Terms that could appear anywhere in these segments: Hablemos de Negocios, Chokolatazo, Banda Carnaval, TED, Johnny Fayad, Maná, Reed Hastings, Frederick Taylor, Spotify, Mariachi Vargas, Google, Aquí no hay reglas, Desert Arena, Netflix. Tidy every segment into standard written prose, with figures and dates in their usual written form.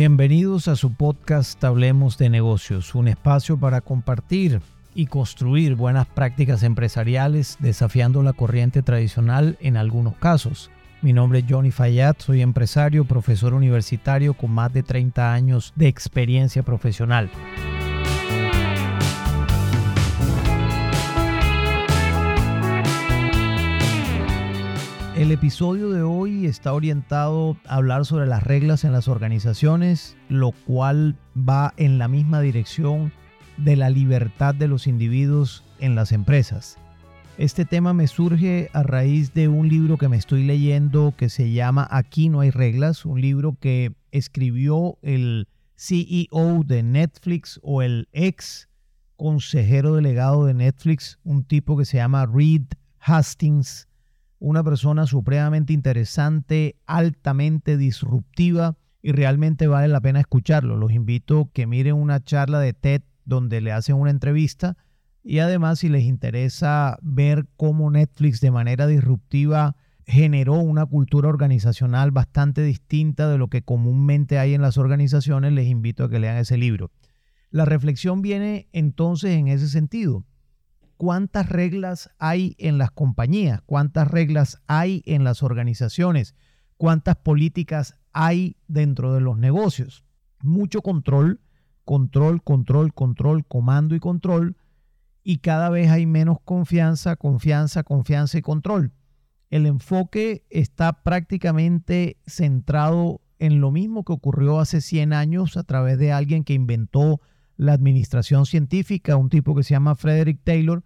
bienvenidos a su podcast Hablemos de Negocios, un espacio para compartir y construir buenas prácticas empresariales desafiando la corriente tradicional en algunos casos. Mi nombre es Johnny Fayad, soy empresario, profesor universitario con más de 30 años de experiencia profesional. El episodio de hoy está orientado a hablar sobre las reglas en las organizaciones, lo cual va en la misma dirección de la libertad de los individuos en las empresas. Este tema me surge a raíz de un libro que me estoy leyendo que se llama Aquí no hay reglas, un libro que escribió el CEO de Netflix o el ex consejero delegado de Netflix, un tipo que se llama Reed Hastings. Una persona supremamente interesante, altamente disruptiva y realmente vale la pena escucharlo. Los invito a que miren una charla de TED donde le hacen una entrevista y además si les interesa ver cómo Netflix de manera disruptiva generó una cultura organizacional bastante distinta de lo que comúnmente hay en las organizaciones, les invito a que lean ese libro. La reflexión viene entonces en ese sentido. ¿Cuántas reglas hay en las compañías? ¿Cuántas reglas hay en las organizaciones? ¿Cuántas políticas hay dentro de los negocios? Mucho control, comando y control. Y cada vez hay menos confianza y control. El enfoque está prácticamente centrado en lo mismo que ocurrió hace 100 años a través de alguien que inventó la administración científica, un tipo que se llama Frederick Taylor,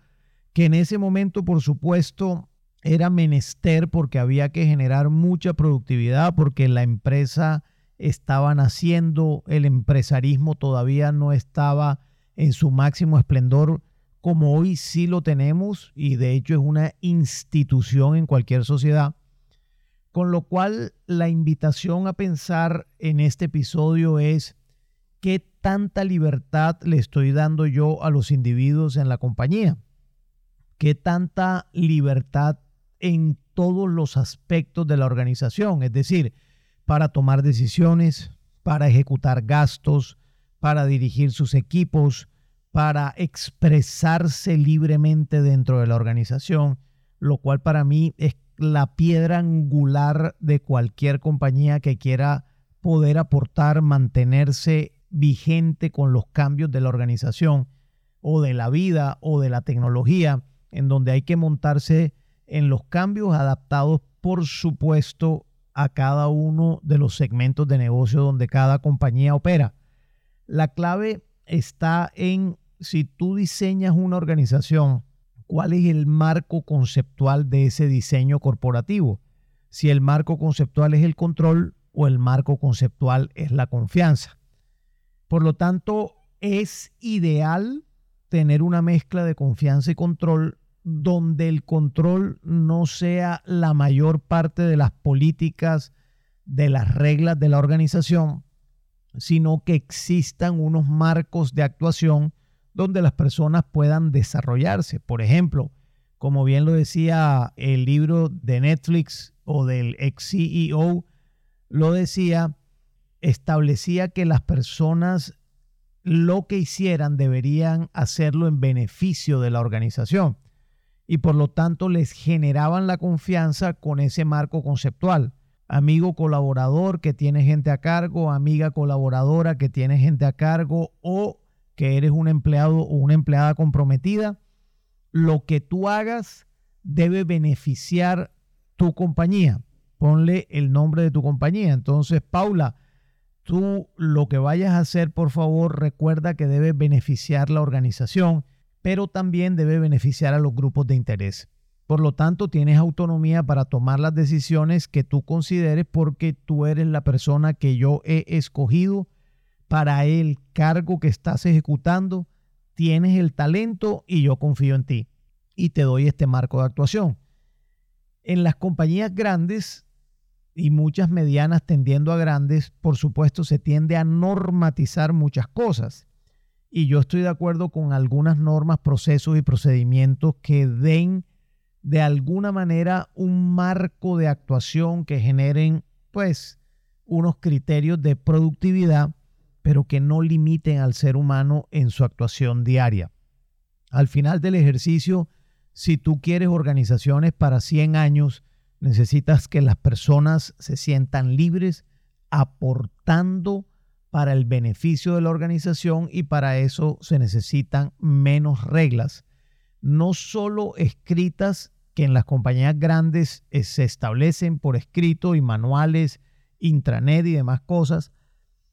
que en ese momento, por supuesto, era menester porque había que generar mucha productividad, porque la empresa estaba naciendo, el empresarismo todavía no estaba en su máximo esplendor, como hoy sí lo tenemos, y de hecho es una institución en cualquier sociedad. Con lo cual, la invitación a pensar en este episodio es ¿qué tanta libertad le estoy dando yo a los individuos en la compañía? ¿Qué tanta libertad en todos los aspectos de la organización? Es decir, para tomar decisiones, para ejecutar gastos, para dirigir sus equipos, para expresarse libremente dentro de la organización, lo cual para mí es la piedra angular de cualquier compañía que quiera poder aportar, mantenerse vigente con los cambios de la organización o de la vida o de la tecnología, en donde hay que montarse en los cambios adaptados, por supuesto, a cada uno de los segmentos de negocio donde cada compañía opera. La clave está en si tú diseñas una organización, ¿cuál es el marco conceptual de ese diseño corporativo? Si el marco conceptual es el control o el marco conceptual es la confianza. Por lo tanto, es ideal tener una mezcla de confianza y control donde el control no sea la mayor parte de las políticas, de las reglas de la organización, sino que existan unos marcos de actuación donde las personas puedan desarrollarse. Por ejemplo, como bien lo decía el libro de Netflix o del ex CEO, lo decía, establecía que las personas lo que hicieran deberían hacerlo en beneficio de la organización y por lo tanto les generaban la confianza con ese marco conceptual. Amigo colaborador que tiene gente a cargo, amiga colaboradora que tiene gente a cargo o que eres un empleado o una empleada comprometida, lo que tú hagas debe beneficiar tu compañía. Ponle el nombre de tu compañía. Entonces, Paula, tú lo que vayas a hacer, por favor, recuerda que debe beneficiar la organización, pero también debe beneficiar a los grupos de interés. Por lo tanto, tienes autonomía para tomar las decisiones que tú consideres porque tú eres la persona que yo he escogido para el cargo que estás ejecutando. Tienes el talento y yo confío en ti y te doy este marco de actuación. En las compañías grandes y muchas medianas tendiendo a grandes, por supuesto, se tiende a normatizar muchas cosas. Y yo estoy de acuerdo con algunas normas, procesos y procedimientos que den de alguna manera un marco de actuación que generen, pues, unos criterios de productividad, pero que no limiten al ser humano en su actuación diaria. Al final del ejercicio, si tú quieres organizaciones para 100 años, necesitas que las personas se sientan libres aportando para el beneficio de la organización, y para eso se necesitan menos reglas, no solo escritas, que en las compañías grandes se establecen por escrito y manuales, intranet y demás cosas,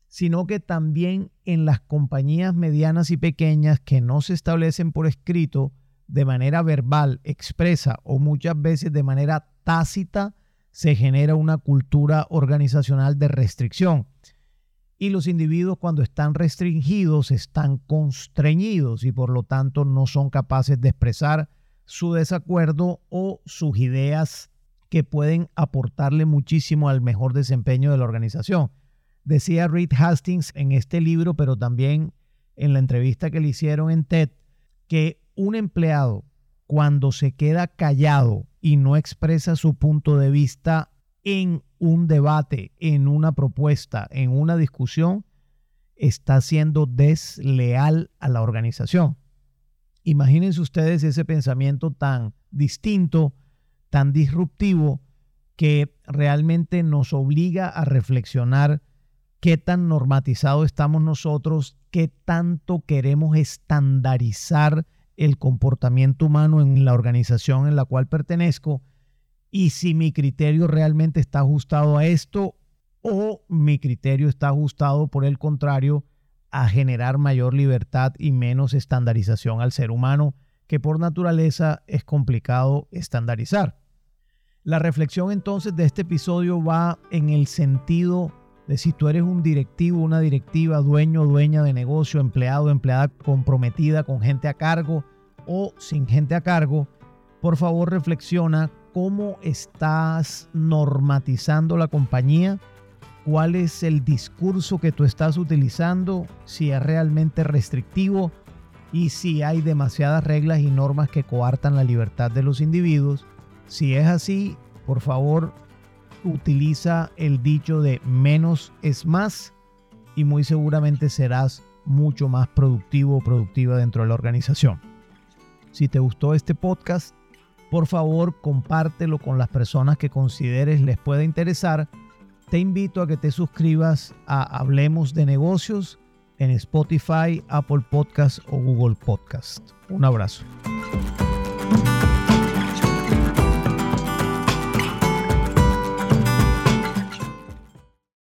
sino que también en las compañías medianas y pequeñas que no se establecen por escrito de manera verbal, expresa o muchas veces de manera tácita, se genera una cultura organizacional de restricción. Y los individuos, cuando están restringidos, están constreñidos y por lo tanto no son capaces de expresar su desacuerdo o sus ideas que pueden aportarle muchísimo al mejor desempeño de la organización. Decía Reed Hastings en este libro, pero también en la entrevista que le hicieron en TED, que un empleado, cuando se queda callado y no expresa su punto de vista en un debate, en una propuesta, en una discusión, está siendo desleal a la organización. Imagínense ustedes ese pensamiento tan distinto, tan disruptivo, que realmente nos obliga a reflexionar qué tan normatizados estamos nosotros, qué tanto queremos estandarizar el comportamiento humano en la organización en la cual pertenezco, y si mi criterio realmente está ajustado a esto o mi criterio está ajustado, por el contrario, a generar mayor libertad y menos estandarización al ser humano, que por naturaleza es complicado estandarizar. La reflexión entonces de este episodio va en el sentido de si tú eres un directivo, una directiva, dueño, dueña de negocio, empleado, empleada comprometida con gente a cargo o sin gente a cargo, por favor reflexiona cómo estás normatizando la compañía. ¿Cuál es el discurso que tú estás utilizando? Si es realmente restrictivo y si hay demasiadas reglas y normas que coartan la libertad de los individuos. Si es así, por favor, utiliza el dicho de menos es más y muy seguramente serás mucho más productivo o productiva dentro de la organización. Si te gustó este podcast, por favor, compártelo con las personas que consideres les pueda interesar. Te invito a que te suscribas a Hablemos de Negocios en Spotify, Apple Podcasts o Google Podcasts. Un abrazo.